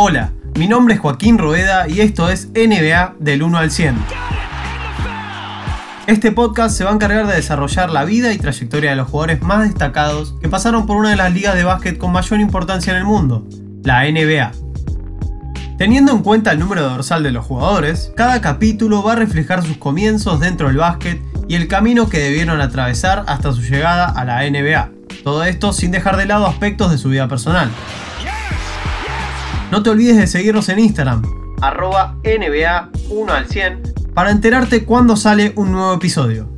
Hola, mi nombre es Joaquín Rueda y esto es NBA del 1 al 100. Este podcast se va a encargar de desarrollar la vida y trayectoria de los jugadores más destacados que pasaron por una de las ligas de básquet con mayor importancia en el mundo, la NBA. Teniendo en cuenta el número dorsal de los jugadores, cada capítulo va a reflejar sus comienzos dentro del básquet y el camino que debieron atravesar hasta su llegada a la NBA. Todo esto sin dejar de lado aspectos de su vida personal. No te olvides de seguirnos en Instagram, @NBA1al100, para enterarte cuando sale un nuevo episodio.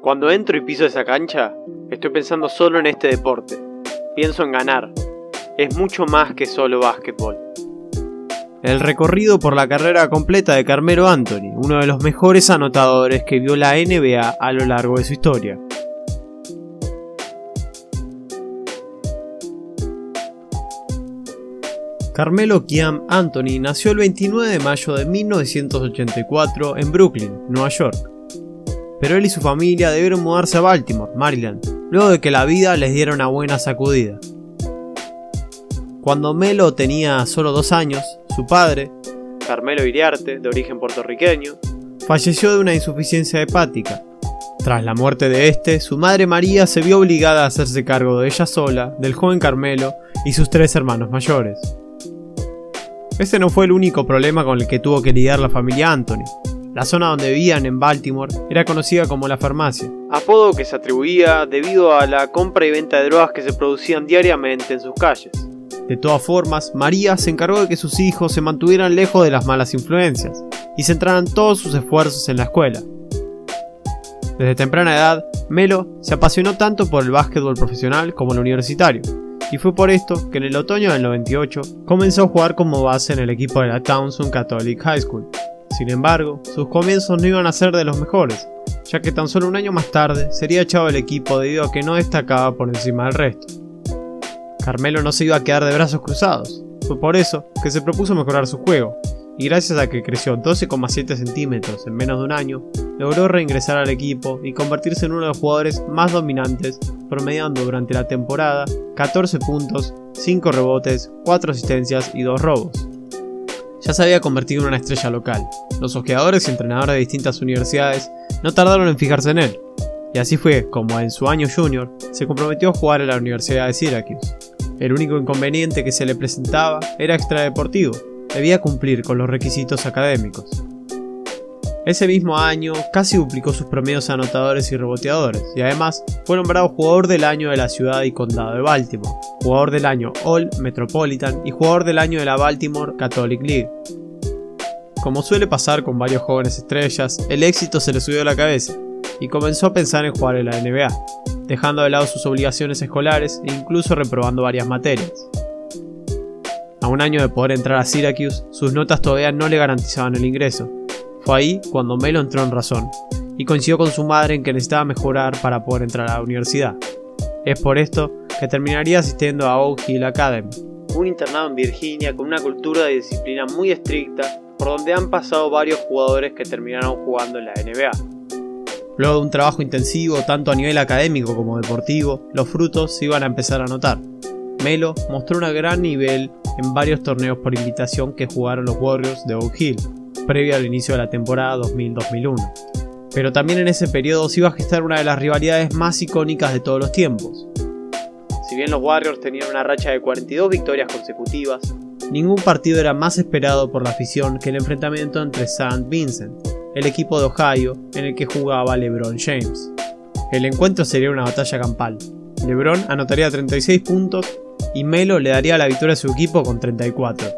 Cuando entro y piso esa cancha, estoy pensando solo en este deporte. Pienso en ganar. Es mucho más que solo básquetbol. El recorrido por la carrera completa de Carmelo Anthony, uno de los mejores anotadores que vio la NBA a lo largo de su historia. Carmelo Kiam Anthony nació el 29 de mayo de 1984 en Brooklyn, Nueva York. Pero él y su familia debieron mudarse a Baltimore, Maryland, luego de que la vida les diera una buena sacudida. Cuando Melo tenía solo 2 años, su padre, Carmelo Iriarte, de origen puertorriqueño, falleció de una insuficiencia hepática. Tras la muerte de este, su madre María se vio obligada a hacerse cargo de ella sola, del joven Carmelo y sus 3 hermanos mayores. Este no fue el único problema con el que tuvo que lidiar la familia Anthony. La zona donde vivían en Baltimore era conocida como la farmacia, apodo que se atribuía debido a la compra y venta de drogas que se producían diariamente en sus calles. De todas formas, María se encargó de que sus hijos se mantuvieran lejos de las malas influencias y centraran todos sus esfuerzos en la escuela. Desde temprana edad, Melo se apasionó tanto por el básquetbol profesional como el universitario, y fue por esto que en el otoño del 98 comenzó a jugar como base en el equipo de la Townsend Catholic High School. Sin embargo, sus comienzos no iban a ser de los mejores, ya que tan solo un año más tarde sería echado del equipo debido a que no destacaba por encima del resto. Carmelo no se iba a quedar de brazos cruzados, fue por eso que se propuso mejorar su juego, y gracias a que creció 12,7 centímetros en menos de un año, logró reingresar al equipo y convertirse en uno de los jugadores más dominantes, promediando durante la temporada 14 puntos, 5 rebotes, 4 asistencias y 2 robos. Ya se había convertido en una estrella local. Los ojeadores y entrenadores de distintas universidades no tardaron en fijarse en él, y así fue como en su año junior se comprometió a jugar en la Universidad de Syracuse. El único inconveniente que se le presentaba era extradeportivo, debía cumplir con los requisitos académicos. Ese mismo año casi duplicó sus promedios anotadores y reboteadores, y además fue nombrado Jugador del Año de la Ciudad y Condado de Baltimore, Jugador del Año All Metropolitan y Jugador del Año de la Baltimore Catholic League. Como suele pasar con varios jóvenes estrellas, el éxito se le subió a la cabeza y comenzó a pensar en jugar en la NBA, dejando de lado sus obligaciones escolares e incluso reprobando varias materias. A un año de poder entrar a Syracuse, sus notas todavía no le garantizaban el ingreso. Fue ahí cuando Melo entró en razón, y coincidió con su madre en que necesitaba mejorar para poder entrar a la universidad. Es por esto que terminaría asistiendo a Oak Hill Academy, un internado en Virginia con una cultura y disciplina muy estricta, por donde han pasado varios jugadores que terminaron jugando en la NBA. Luego de un trabajo intensivo, tanto a nivel académico como deportivo, los frutos se iban a empezar a notar. Melo mostró un gran nivel en varios torneos por invitación que jugaron los Warriors de Oak Hill, previo al inicio de la temporada 2000-2001, pero también en ese periodo se iba a gestar una de las rivalidades más icónicas de todos los tiempos. Si bien los Warriors tenían una racha de 42 victorias consecutivas, ningún partido era más esperado por la afición que el enfrentamiento entre St. Vincent, el equipo de Ohio en el que jugaba LeBron James. El encuentro sería una batalla campal. LeBron anotaría 36 puntos y Melo le daría la victoria a su equipo con 34.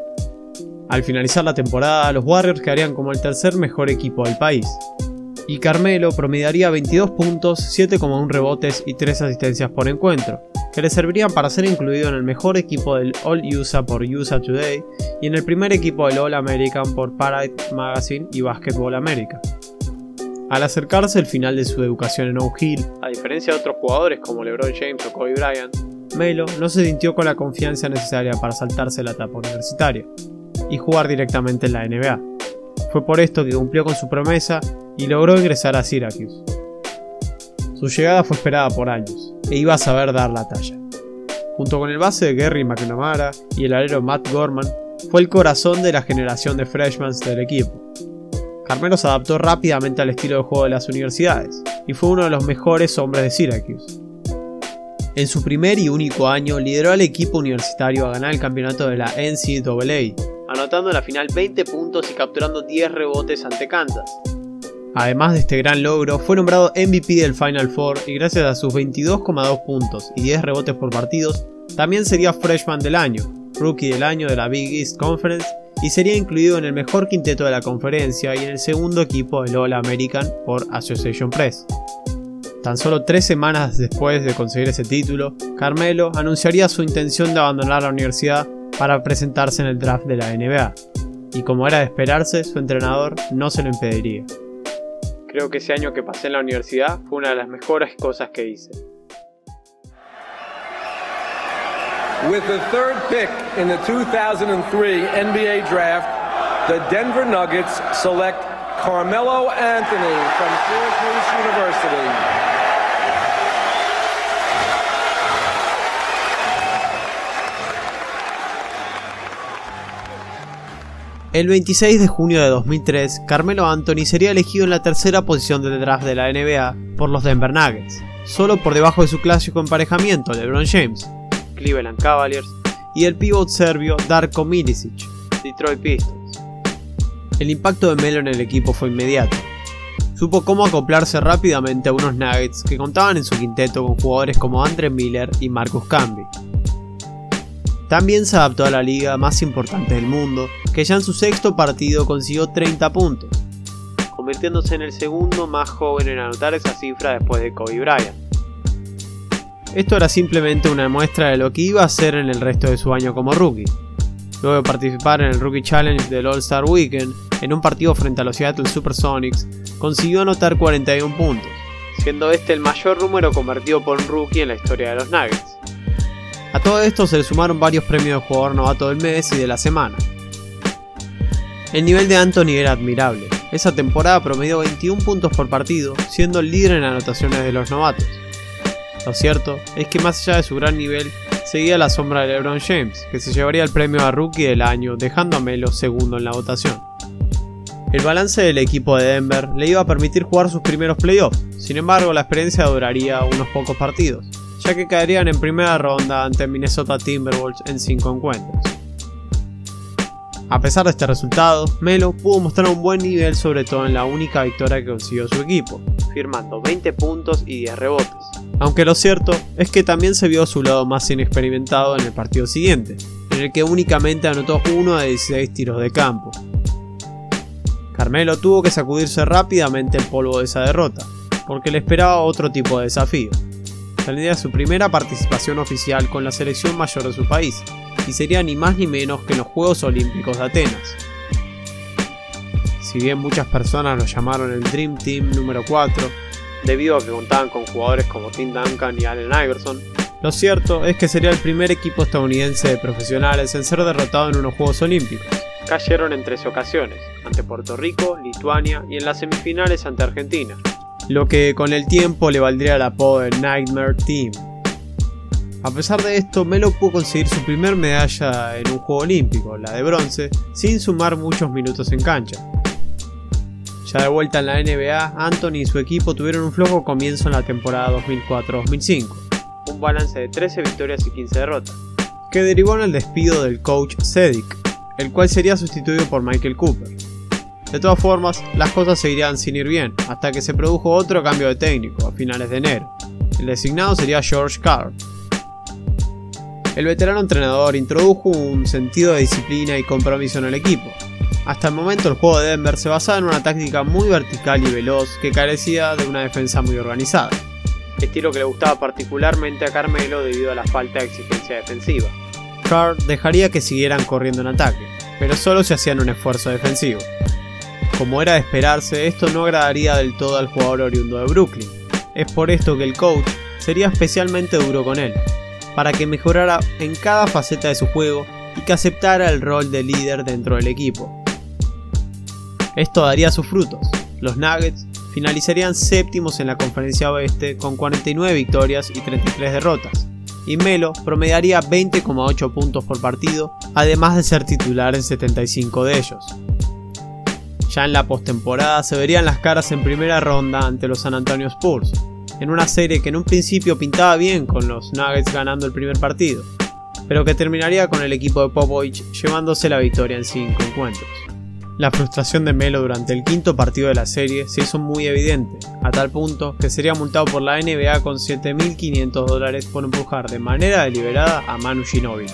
Al finalizar la temporada, los Warriors quedarían como el tercer mejor equipo del país, y Carmelo promediaría 22 puntos, 7,1 rebotes y 3 asistencias por encuentro, que le servirían para ser incluido en el mejor equipo del All USA por USA Today y en el primer equipo del All American por Parade Magazine y Basketball America. al acercarse el final de su educación en Oak Hill. A diferencia de otros jugadores como LeBron James o Kobe Bryant, Melo no se sintió con la confianza necesaria para saltarse la etapa universitaria y jugar directamente en la NBA. Fue por esto que cumplió con su promesa y logró ingresar a Syracuse. Su llegada fue esperada por años e iba a saber dar la talla. Junto con el base de Gary McNamara y el alero Matt Gorman, fue el corazón de la generación de freshmen del equipo. Carmelo se adaptó rápidamente al estilo de juego de las universidades y fue uno de los mejores hombres de Syracuse. En su primer y único año lideró al equipo universitario a ganar el campeonato de la NCAA, anotando en la final 20 puntos y capturando 10 rebotes ante Kansas. Además de este gran logro, fue nombrado MVP del Final Four y gracias a sus 22,2 puntos y 10 rebotes por partidos, también sería Freshman del Año, Rookie del Año de la Big East Conference y sería incluido en el mejor quinteto de la conferencia y en el segundo equipo del All-American por Association Press. Tan solo 3 semanas después de conseguir ese título, Carmelo anunciaría su intención de abandonar la universidad para presentarse en el draft de la NBA, y como era de esperarse, su entrenador no se lo impediría. Creo que ese año que pasé en la universidad fue una de las mejores cosas que hice. With the third pick in the 2003 NBA draft, the Denver Nuggets select Carmelo Anthony from Syracuse University. El 26 de junio de 2003, Carmelo Anthony sería elegido en la tercera posición del draft de la NBA por los Denver Nuggets, solo por debajo de su clásico emparejamiento LeBron James, Cleveland Cavaliers, y el pívot serbio Darko Milicic, Detroit Pistons. El impacto de Melo en el equipo fue inmediato. Supo cómo acoplarse rápidamente a unos Nuggets que contaban en su quinteto con jugadores como Andre Miller y Marcus Camby. También se adaptó a la liga más importante del mundo, que ya en su sexto partido consiguió 30 puntos, convirtiéndose en el segundo más joven en anotar esa cifra después de Kobe Bryant. Esto era simplemente una muestra de lo que iba a hacer en el resto de su año como rookie. Luego de participar en el Rookie Challenge del All-Star Weekend, en un partido frente a los Seattle Supersonics, consiguió anotar 41 puntos, siendo este el mayor número convertido por un rookie en la historia de los Nuggets. A todo esto se le sumaron varios premios de jugador novato del mes y de la semana. El nivel de Anthony era admirable. Esa temporada promedió 21 puntos por partido, siendo el líder en anotaciones de los novatos. Lo cierto es que más allá de su gran nivel, seguía la sombra de LeBron James, que se llevaría el premio a Rookie del Año, dejando a Melo segundo en la votación. El balance del equipo de Denver le iba a permitir jugar sus primeros playoffs, sin embargo la experiencia duraría unos pocos partidos, ya que caerían en primera ronda ante Minnesota Timberwolves en 5 encuentros. A pesar de este resultado, Melo pudo mostrar un buen nivel, sobre todo en la única victoria que consiguió su equipo, firmando 20 puntos y 10 rebotes. Aunque lo cierto es que también se vio su lado más inexperimentado en el partido siguiente, en el que únicamente anotó 1 de 16 tiros de campo. Carmelo tuvo que sacudirse rápidamente el polvo de esa derrota, porque le esperaba otro tipo de desafío. Sería su primera participación oficial con la selección mayor de su país, y sería ni más ni menos que en los Juegos Olímpicos de Atenas. Si bien muchas personas lo llamaron el Dream Team número 4, debido a que contaban con jugadores como Tim Duncan y Allen Iverson, lo cierto es que sería el primer equipo estadounidense de profesionales en ser derrotado en unos Juegos Olímpicos. Cayeron en 3 ocasiones, ante Puerto Rico, Lituania y en las semifinales ante Argentina, lo que con el tiempo le valdría el apodo de Nightmare Team. A pesar de esto, Melo pudo conseguir su primer medalla en un juego olímpico, la de bronce, sin sumar muchos minutos en cancha. Ya de vuelta en la NBA, Anthony y su equipo tuvieron un flojo comienzo en la temporada 2004-2005, un balance de 13 victorias y 15 derrotas, que derivó en el despido del coach Cedic, el cual sería sustituido por Michael Cooper. De todas formas, las cosas seguirían sin ir bien, hasta que se produjo otro cambio de técnico a finales de enero. El designado sería George Karl. El veterano entrenador introdujo un sentido de disciplina y compromiso en el equipo. Hasta el momento el juego de Denver se basaba en una táctica muy vertical y veloz que carecía de una defensa muy organizada, estilo que le gustaba particularmente a Carmelo debido a la falta de exigencia defensiva. Karl dejaría que siguieran corriendo en ataque, pero solo si hacían un esfuerzo defensivo. Como era de esperarse, esto no agradaría del todo al jugador oriundo de Brooklyn. Es por esto que el coach sería especialmente duro con él, para que mejorara en cada faceta de su juego y que aceptara el rol de líder dentro del equipo. Esto daría sus frutos. Los Nuggets finalizarían séptimos en la conferencia oeste con 49 victorias y 33 derrotas, y Melo promediaría 20,8 puntos por partido, además de ser titular en 75 de ellos. Ya en la postemporada se verían las caras en primera ronda ante los San Antonio Spurs, en una serie que en un principio pintaba bien con los Nuggets ganando el primer partido, pero que terminaría con el equipo de Popovich llevándose la victoria en 5 encuentros. La frustración de Melo durante el quinto partido de la serie se hizo muy evidente, a tal punto que sería multado por la NBA con $7,500 por empujar de manera deliberada a Manu Ginobili.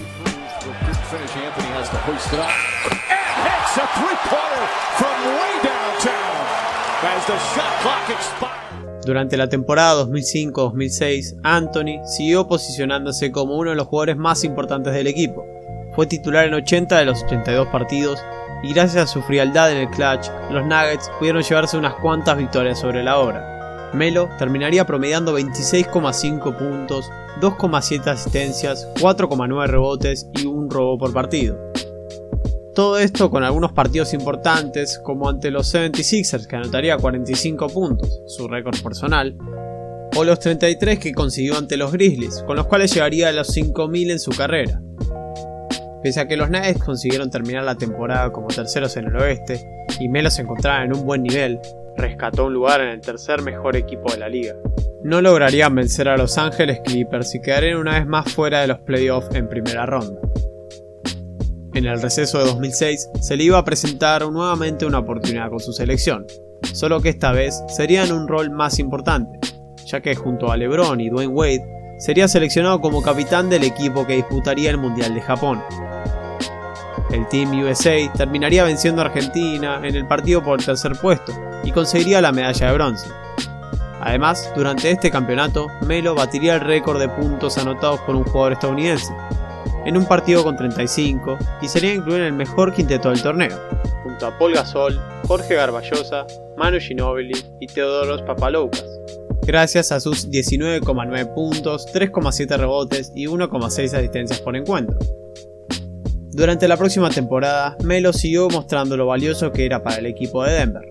Durante la temporada 2005-2006, Anthony siguió posicionándose como uno de los jugadores más importantes del equipo. Fue titular en 80 de los 82 partidos y gracias a su frialdad en el clutch, los Nuggets pudieron llevarse unas cuantas victorias sobre la hora. Melo terminaría promediando 26,5 puntos, 2,7 asistencias, 4,9 rebotes y un robo por partido. Todo esto con algunos partidos importantes como ante los 76ers que anotaría 45 puntos, su récord personal, o los 33 que consiguió ante los Grizzlies, con los cuales llegaría a los 5.000 en su carrera. Pese a que los Nuggets consiguieron terminar la temporada como terceros en el oeste y Melo se encontraba en un buen nivel, rescató un lugar en el tercer mejor equipo de la liga. No lograrían vencer a Los Ángeles Clippers y quedarían una vez más fuera de los playoffs en primera ronda. En el receso de 2006 se le iba a presentar nuevamente una oportunidad con su selección, solo que esta vez sería en un rol más importante, ya que junto a LeBron y Dwayne Wade sería seleccionado como capitán del equipo que disputaría el Mundial de Japón. El Team USA terminaría venciendo a Argentina en el partido por el tercer puesto y conseguiría la medalla de bronce. Además, durante este campeonato, Melo batiría el récord de puntos anotados por un jugador estadounidense, en un partido con 35, y sería incluido en el mejor quinteto del torneo, junto a Paul Gasol, Jorge Garballosa, Manu Ginobili y Theodoros Papaloukas, gracias a sus 19,9 puntos, 3,7 rebotes y 1,6 asistencias por encuentro. Durante la próxima temporada, Melo siguió mostrando lo valioso que era para el equipo de Denver.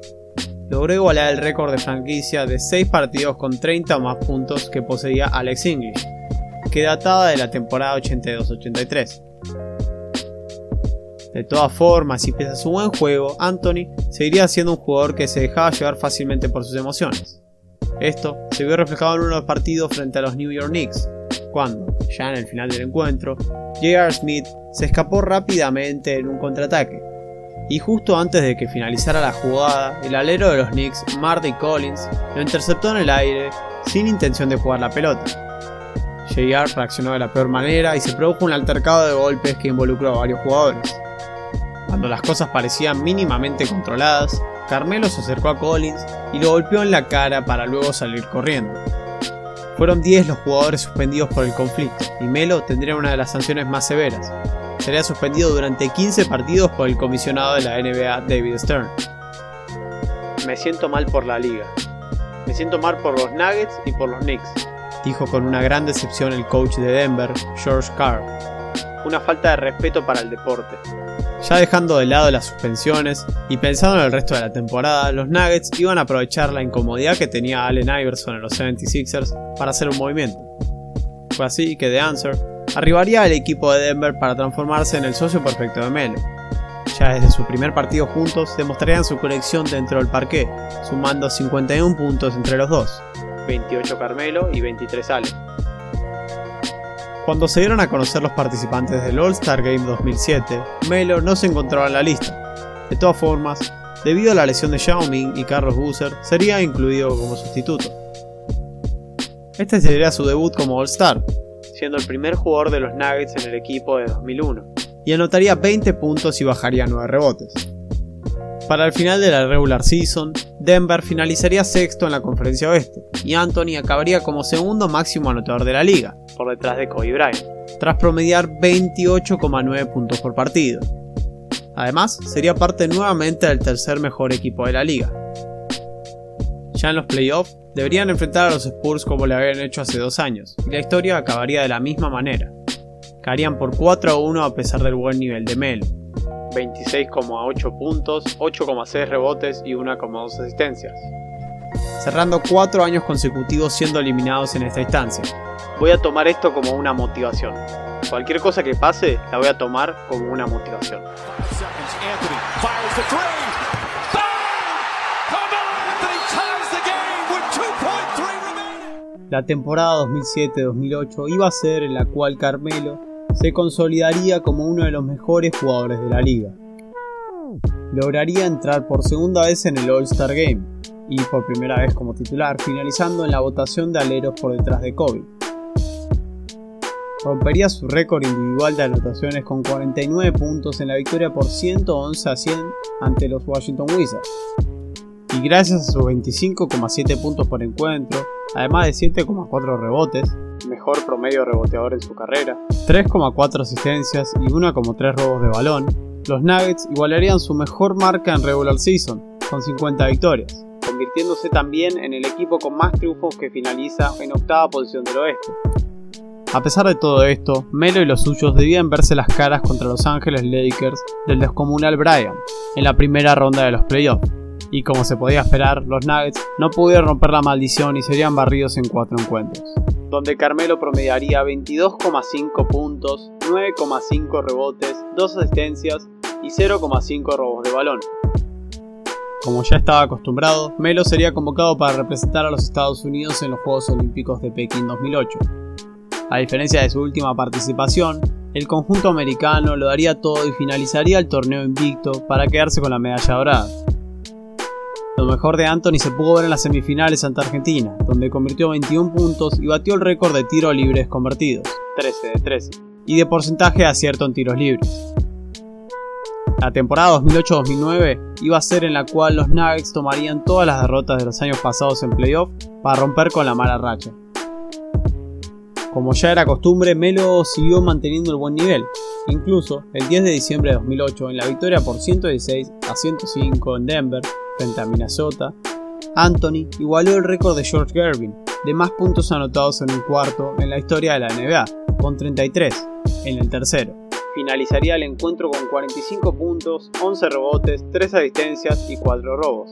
Logró igualar el récord de franquicia de 6 partidos con 30 o más puntos que poseía Alex English, que databa de la temporada 82-83. De todas formas, y pese a su buen juego, Anthony seguiría siendo un jugador que se dejaba llevar fácilmente por sus emociones. Esto se vio reflejado en uno de los partidos frente a los New York Knicks, cuando, ya en el final del encuentro, J.R. Smith se escapó rápidamente en un contraataque, y justo antes de que finalizara la jugada, el alero de los Knicks, Marty Collins, lo interceptó en el aire sin intención de jugar la pelota. J.R. reaccionó de la peor manera y se produjo un altercado de golpes que involucró a varios jugadores. Cuando las cosas parecían mínimamente controladas, Carmelo se acercó a Collins y lo golpeó en la cara para luego salir corriendo. Fueron 10 los jugadores suspendidos por el conflicto y Melo tendría una de las sanciones más severas. Sería suspendido durante 15 partidos por el comisionado de la NBA, David Stern. Me siento mal por la liga. Me siento mal por los Nuggets y por los Knicks, dijo con una gran decepción el coach de Denver, George Karl. Una falta de respeto para el deporte. Ya dejando de lado las suspensiones y pensando en el resto de la temporada, los Nuggets iban a aprovechar la incomodidad que tenía Allen Iverson en los 76ers para hacer un movimiento. Fue así que The Answer arribaría al equipo de Denver para transformarse en el socio perfecto de Melo. Ya desde su primer partido juntos demostrarían su conexión dentro del parqué, sumando 51 puntos entre los dos, 28 Carmelo y 23 Allen. Cuando se dieron a conocer los participantes del All-Star Game 2007, Melo no se encontraba en la lista. De todas formas, debido a la lesión de Yao Ming y Carlos Boozer, sería incluido como sustituto. Este sería su debut como All-Star, siendo el primer jugador de los Nuggets en el equipo de 2001, y anotaría 20 puntos y bajaría 9 rebotes. Para el final de la regular season, Denver finalizaría sexto en la conferencia oeste y Anthony acabaría como segundo máximo anotador de la liga, por detrás de Kobe Bryant, tras promediar 28,9 puntos por partido. Además, sería parte nuevamente del tercer mejor equipo de la liga. Ya en los playoffs, deberían enfrentar a los Spurs como lo habían hecho hace 2 años, y la historia acabaría de la misma manera. Caerían por 4-1 a pesar del buen nivel de Melo. 26,8 puntos, 8,6 rebotes y 1,2 asistencias. Cerrando 4 años consecutivos siendo eliminados en esta instancia. Voy a tomar esto como una motivación. Cualquier cosa que pase, la voy a tomar como una motivación. La temporada 2007-2008 iba a ser en la cual Carmelo se consolidaría como uno de los mejores jugadores de la liga. Lograría entrar por segunda vez en el All-Star Game y por primera vez como titular, finalizando en la votación de aleros por detrás de Kobe. Rompería su récord individual de anotaciones con 49 puntos en la victoria por 111-100 ante los Washington Wizards. Y gracias a sus 25,7 puntos por encuentro, además de 7,4 rebotes, mejor promedio reboteador en su carrera, 3,4 asistencias y 1,3 robos de balón, los Nuggets igualarían su mejor marca en regular season, con 50 victorias, convirtiéndose también en el equipo con más triunfos que finaliza en octava posición del oeste. A pesar de todo esto, Melo y los suyos debían verse las caras contra los Ángeles Lakers del descomunal Bryant en la primera ronda de los playoffs, y como se podía esperar, los Nuggets no pudieron romper la maldición y serían barridos en 4 encuentros, donde Carmelo promediaría 22,5 puntos, 9,5 rebotes, 2 asistencias y 0,5 robos de balón. Como ya estaba acostumbrado, Melo sería convocado para representar a los Estados Unidos en los Juegos Olímpicos de Pekín 2008. A diferencia de su última participación, el conjunto americano lo daría todo y finalizaría el torneo invicto para quedarse con la medalla dorada. Lo mejor de Anthony se pudo ver en las semifinales ante Argentina, donde convirtió 21 puntos y batió el récord de tiros libres convertidos, 13 de 13, y de porcentaje de acierto en tiros libres. La temporada 2008-2009 iba a ser en la cual los Nuggets tomarían todas las derrotas de los años pasados en playoff para romper con la mala racha. Como ya era costumbre, Melo siguió manteniendo el buen nivel. Incluso, el 10 de diciembre de 2008, en la victoria por 116-105 en Denver, frente a Minnesota, Anthony igualó el récord de George Karl de más puntos anotados en un cuarto en la historia de la NBA, con 33, en el tercero. Finalizaría el encuentro con 45 puntos, 11 rebotes, 3 asistencias y 4 robos.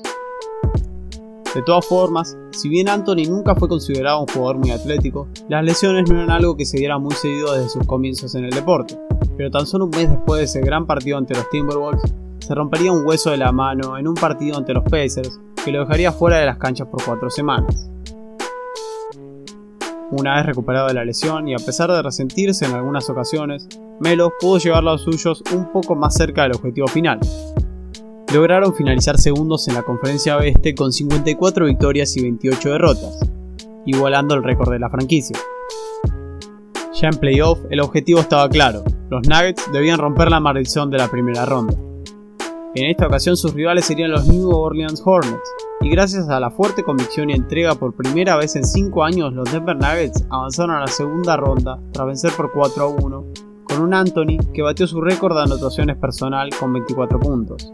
De todas formas, si bien Anthony nunca fue considerado un jugador muy atlético, las lesiones no eran algo que se diera muy seguido desde sus comienzos en el deporte, pero tan solo un mes después de ese gran partido ante los Timberwolves, se rompería un hueso de la mano en un partido ante los Pacers que lo dejaría fuera de las canchas por 4 semanas. Una vez recuperado de la lesión y a pesar de resentirse en algunas ocasiones, Melo pudo llevar a los suyos un poco más cerca del objetivo final. Lograron finalizar segundos en la Conferencia Oeste con 54 victorias y 28 derrotas, igualando el récord de la franquicia. Ya en playoff, el objetivo estaba claro, los Nuggets debían romper la maldición de la primera ronda. En esta ocasión sus rivales serían los New Orleans Hornets, y gracias a la fuerte convicción y entrega por primera vez en 5 años los Denver Nuggets avanzaron a la segunda ronda tras vencer por 4-1, con un Anthony que batió su récord de anotaciones personal con 24 puntos.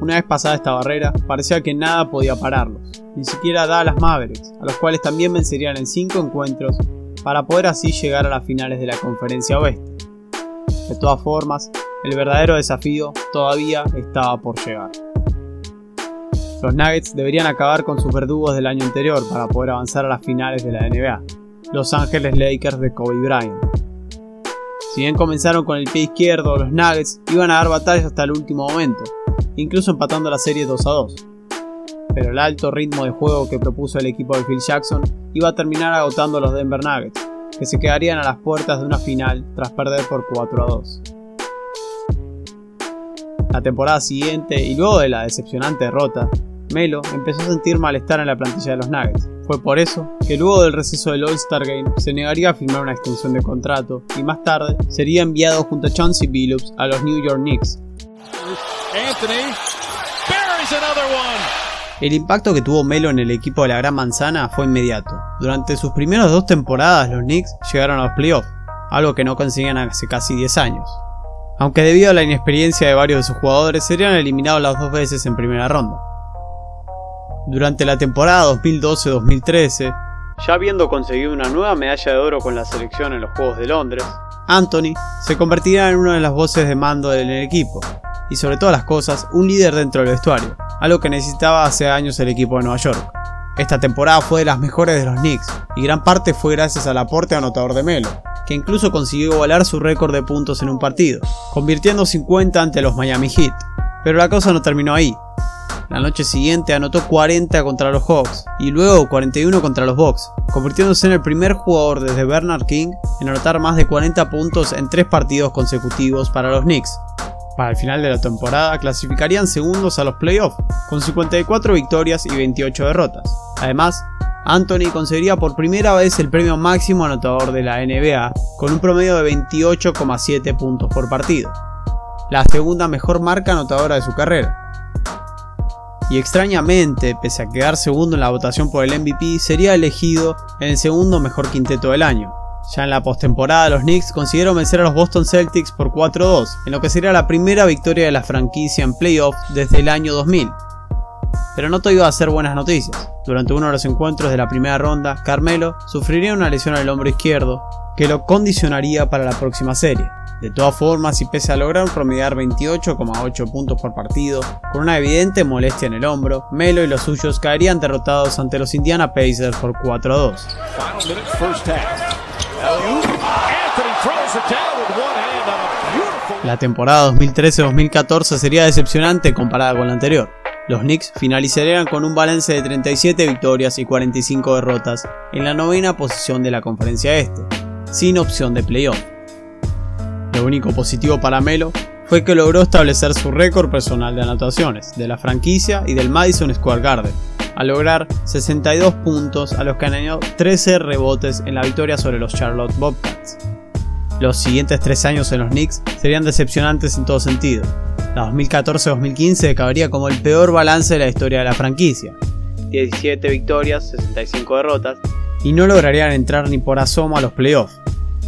Una vez pasada esta barrera, parecía que nada podía pararlos, ni siquiera Dallas Mavericks, a los cuales también vencerían en 5 encuentros para poder así llegar a las finales de la Conferencia Oeste. De todas formas, el verdadero desafío todavía estaba por llegar. Los Nuggets deberían acabar con sus verdugos del año anterior para poder avanzar a las finales de la NBA, Los Ángeles Lakers de Kobe Bryant. Si bien comenzaron con el pie izquierdo, los Nuggets iban a dar batallas hasta el último momento, incluso empatando la serie 2-2. Pero el alto ritmo de juego que propuso el equipo de Phil Jackson iba a terminar agotando a los Denver Nuggets, que se quedarían a las puertas de una final tras perder por 4-2. La temporada siguiente, y luego de la decepcionante derrota, Melo empezó a sentir malestar en la plantilla de los Nuggets. Fue por eso que luego del receso del All-Star Game se negaría a firmar una extensión de contrato y más tarde sería enviado junto a Chauncey Billups a los New York Knicks. El impacto que tuvo Melo en el equipo de la Gran Manzana fue inmediato. Durante sus primeras 2 temporadas los Knicks llegaron a los playoffs, algo que no conseguían hace casi 10 años. aunque debido a la inexperiencia de varios de sus jugadores serían eliminados las dos veces en primera ronda. Durante la temporada 2012-2013, ya habiendo conseguido una nueva medalla de oro con la selección en los Juegos de Londres, Anthony se convertirá en una de las voces de mando del equipo, y sobre todas las cosas, un líder dentro del vestuario, algo que necesitaba hace años el equipo de Nueva York. Esta temporada fue de las mejores de los Knicks, y gran parte fue gracias al aporte anotador de Melo, que incluso consiguió igualar su récord de puntos en un partido, convirtiendo 50 ante los Miami Heat. Pero la cosa no terminó ahí. La noche siguiente anotó 40 contra los Hawks y luego 41 contra los Bucks, convirtiéndose en el primer jugador desde Bernard King en anotar más de 40 puntos en 3 partidos consecutivos para los Knicks. Para el final de la temporada clasificarían segundos a los playoffs, con 54 victorias y 28 derrotas. Además, Anthony conseguiría por primera vez el premio máximo anotador de la NBA, con un promedio de 28,7 puntos por partido, la segunda mejor marca anotadora de su carrera. Y extrañamente, pese a quedar segundo en la votación por el MVP, sería elegido en el segundo mejor quinteto del año. Ya en la postemporada, los Knicks consiguieron vencer a los Boston Celtics por 4-2, en lo que sería la primera victoria de la franquicia en playoffs desde el año 2000. Pero no todo iba a ser buenas noticias. Durante uno de los encuentros de la primera ronda, Carmelo sufriría una lesión al hombro izquierdo que lo condicionaría para la próxima serie. De todas formas, y pese a lograr promediar 28,8 puntos por partido, con una evidente molestia en el hombro, Melo y los suyos caerían derrotados ante los Indiana Pacers por 4-2. La temporada 2013-2014 sería decepcionante comparada con la anterior. Los Knicks finalizarían con un balance de 37 victorias y 45 derrotas en la novena posición de la Conferencia Este, sin opción de playoff. Lo único positivo para Melo fue que logró establecer su récord personal de anotaciones de la franquicia y del Madison Square Garden, al lograr 62 puntos a los que añadió 13 rebotes en la victoria sobre los Charlotte Bobcats. Los siguientes 3 años en los Knicks serían decepcionantes en todo sentido. La 2014-2015 acabaría como el peor balance de la historia de la franquicia, 17 victorias, 65 derrotas, y no lograrían entrar ni por asomo a los playoffs.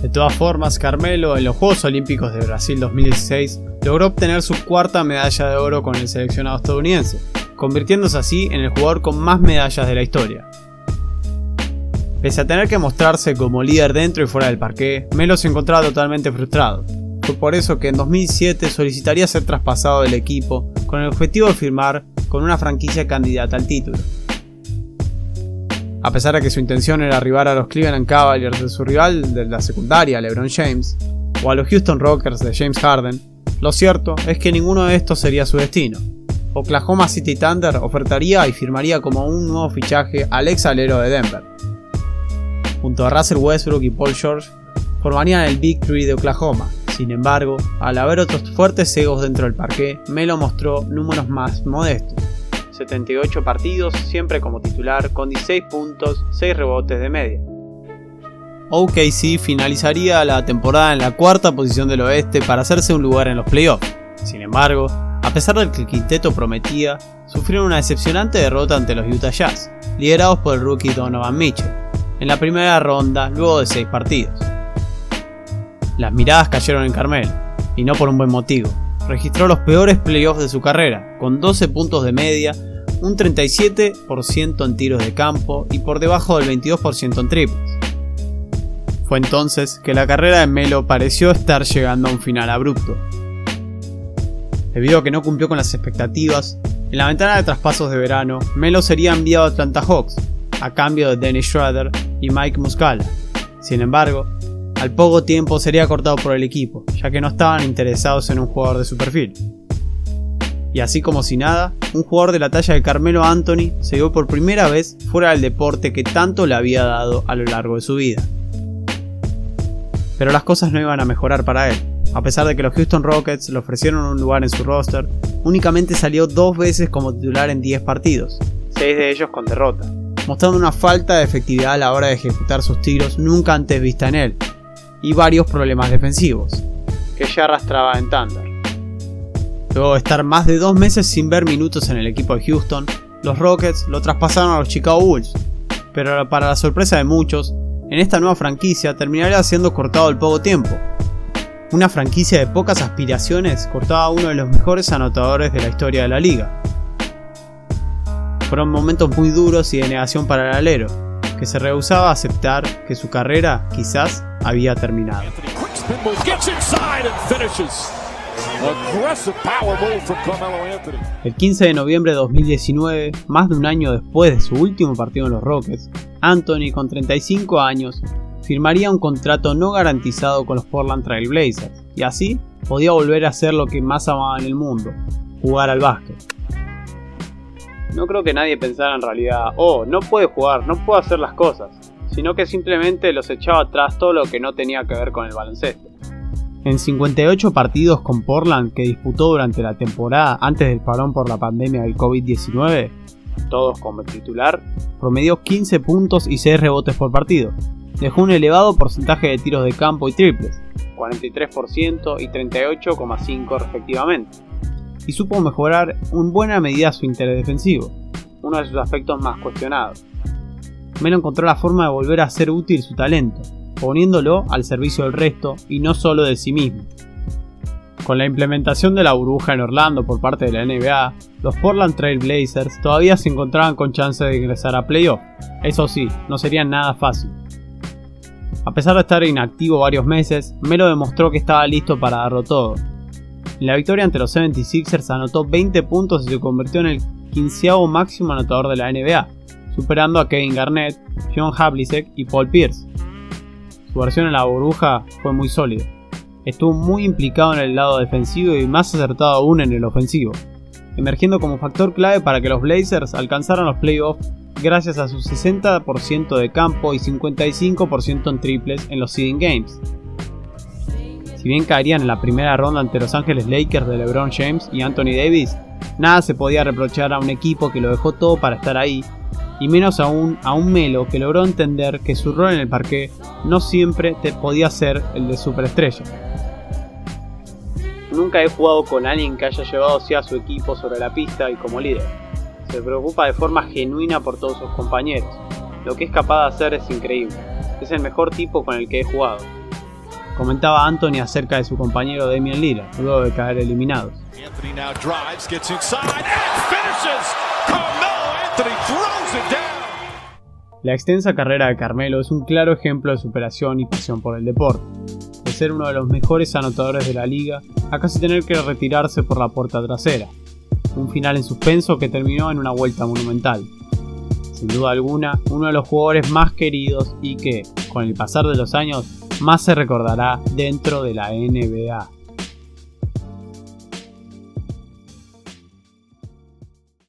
De todas formas, Carmelo en los Juegos Olímpicos de Brasil 2016 logró obtener su cuarta medalla de oro con el seleccionado estadounidense, convirtiéndose así en el jugador con más medallas de la historia. Pese a tener que mostrarse como líder dentro y fuera del parqué, Melo se encontraba totalmente frustrado. Fue por eso que en 2007 solicitaría ser traspasado del equipo con el objetivo de firmar con una franquicia candidata al título. A pesar de que su intención era arribar a los Cleveland Cavaliers de su rival de la secundaria, LeBron James, o a los Houston Rockets de James Harden, lo cierto es que ninguno de estos sería su destino. Oklahoma City Thunder ofertaría y firmaría como un nuevo fichaje al ex alero de Denver. Junto a Russell Westbrook y Paul George, formarían el Big Three de Oklahoma. Sin embargo, al haber otros fuertes egos dentro del parqué, Melo mostró números más modestos. 78 partidos, siempre como titular, con 16 puntos, 6 rebotes de media. OKC finalizaría la temporada en la cuarta posición del oeste para hacerse un lugar en los playoffs. Sin embargo, a pesar del que el quinteto prometía, sufrieron una decepcionante derrota ante los Utah Jazz, liderados por el rookie Donovan Mitchell, en la primera ronda luego de 6 partidos. Las miradas cayeron en Carmelo, y no por un buen motivo. Registró los peores playoffs de su carrera, con 12 puntos de media, un 37% en tiros de campo y por debajo del 22% en triples. Fue entonces que la carrera de Melo pareció estar llegando a un final abrupto. Debido a que no cumplió con las expectativas, en la ventana de traspasos de verano, Melo sería enviado a Atlanta Hawks, a cambio de Dennis Schroeder y Mike Muscala. Sin embargo, al poco tiempo sería cortado por el equipo, ya que no estaban interesados en un jugador de su perfil. Y así como si nada, un jugador de la talla de Carmelo Anthony se vio por primera vez fuera del deporte que tanto le había dado a lo largo de su vida. Pero las cosas no iban a mejorar para él. A pesar de que los Houston Rockets le ofrecieron un lugar en su roster, únicamente salió 2 veces como titular en 10 partidos, 6 de ellos con derrota, mostrando una falta de efectividad a la hora de ejecutar sus tiros nunca antes vista en él, y varios problemas defensivos que ya arrastraba en Thunder. Luego de estar más de 2 meses sin ver minutos en el equipo de Houston, los Rockets lo traspasaron a los Chicago Bulls, pero para la sorpresa de muchos, en esta nueva franquicia terminaría siendo cortado al poco tiempo. una franquicia de pocas aspiraciones cortaba a uno de los mejores anotadores de la historia de la liga. Fueron momentos muy duros y de negación para el alero, que se rehusaba a aceptar que su carrera quizás había terminado. El 15 de noviembre de 2019, más de un año después de su último partido en los Rockets, Anthony, con 35 años, firmaría un contrato no garantizado con los Portland Trail Blazers, y así podía volver a hacer lo que más amaba en el mundo: jugar al básquet. No creo que nadie pensara en realidad, no puede jugar, no puede hacer las cosas, sino que simplemente los echaba atrás todo lo que no tenía que ver con el baloncesto. En 58 partidos con Portland que disputó durante la temporada antes del parón por la pandemia del COVID-19, todos como titular, promedió 15 puntos y 6 rebotes por partido. Dejó un elevado porcentaje de tiros de campo y triples, 43% y 38,5% respectivamente. Y supo mejorar en buena medida su interés defensivo, uno de sus aspectos más cuestionados. Melo encontró la forma de volver a ser útil su talento, poniéndolo al servicio del resto y no solo de sí mismo. Con la implementación de la burbuja en Orlando por parte de la NBA, los Portland Trail Blazers todavía se encontraban con chance de ingresar a playoff. Eso sí, no sería nada fácil. A pesar de estar inactivo varios meses, Melo demostró que estaba listo para darlo todo. En la victoria ante los 76ers anotó 20 puntos y se convirtió en el 15º máximo anotador de la NBA, superando a Kevin Garnett, John Havlicek y Paul Pierce. Su versión en la burbuja fue muy sólida. Estuvo muy implicado en el lado defensivo y más acertado aún en el ofensivo, emergiendo como factor clave para que los Blazers alcanzaran los playoffs gracias a su 60% de campo y 55% en triples en los seeding games. Si bien caerían en la primera ronda ante los Ángeles Lakers de LeBron James y Anthony Davis, nada se podía reprochar a un equipo que lo dejó todo para estar ahí, y menos aún a un Melo que logró entender que su rol en el parqué no siempre podía ser el de superestrella. Nunca he jugado con alguien que haya llevado así a su equipo sobre la pista y como líder. Se preocupa de forma genuina por todos sus compañeros. Lo que es capaz de hacer es increíble. Es el mejor tipo con el que he jugado. Comentaba Anthony acerca de su compañero Damian Lillard luego de caer eliminados. La extensa carrera de Carmelo es un claro ejemplo de superación y pasión por el deporte. De ser uno de los mejores anotadores de la liga a casi tener que retirarse por la puerta trasera. Un final en suspenso que terminó en una vuelta monumental. Sin duda alguna, uno de los jugadores más queridos y que, con el pasar de los años, más se recordará dentro de la NBA.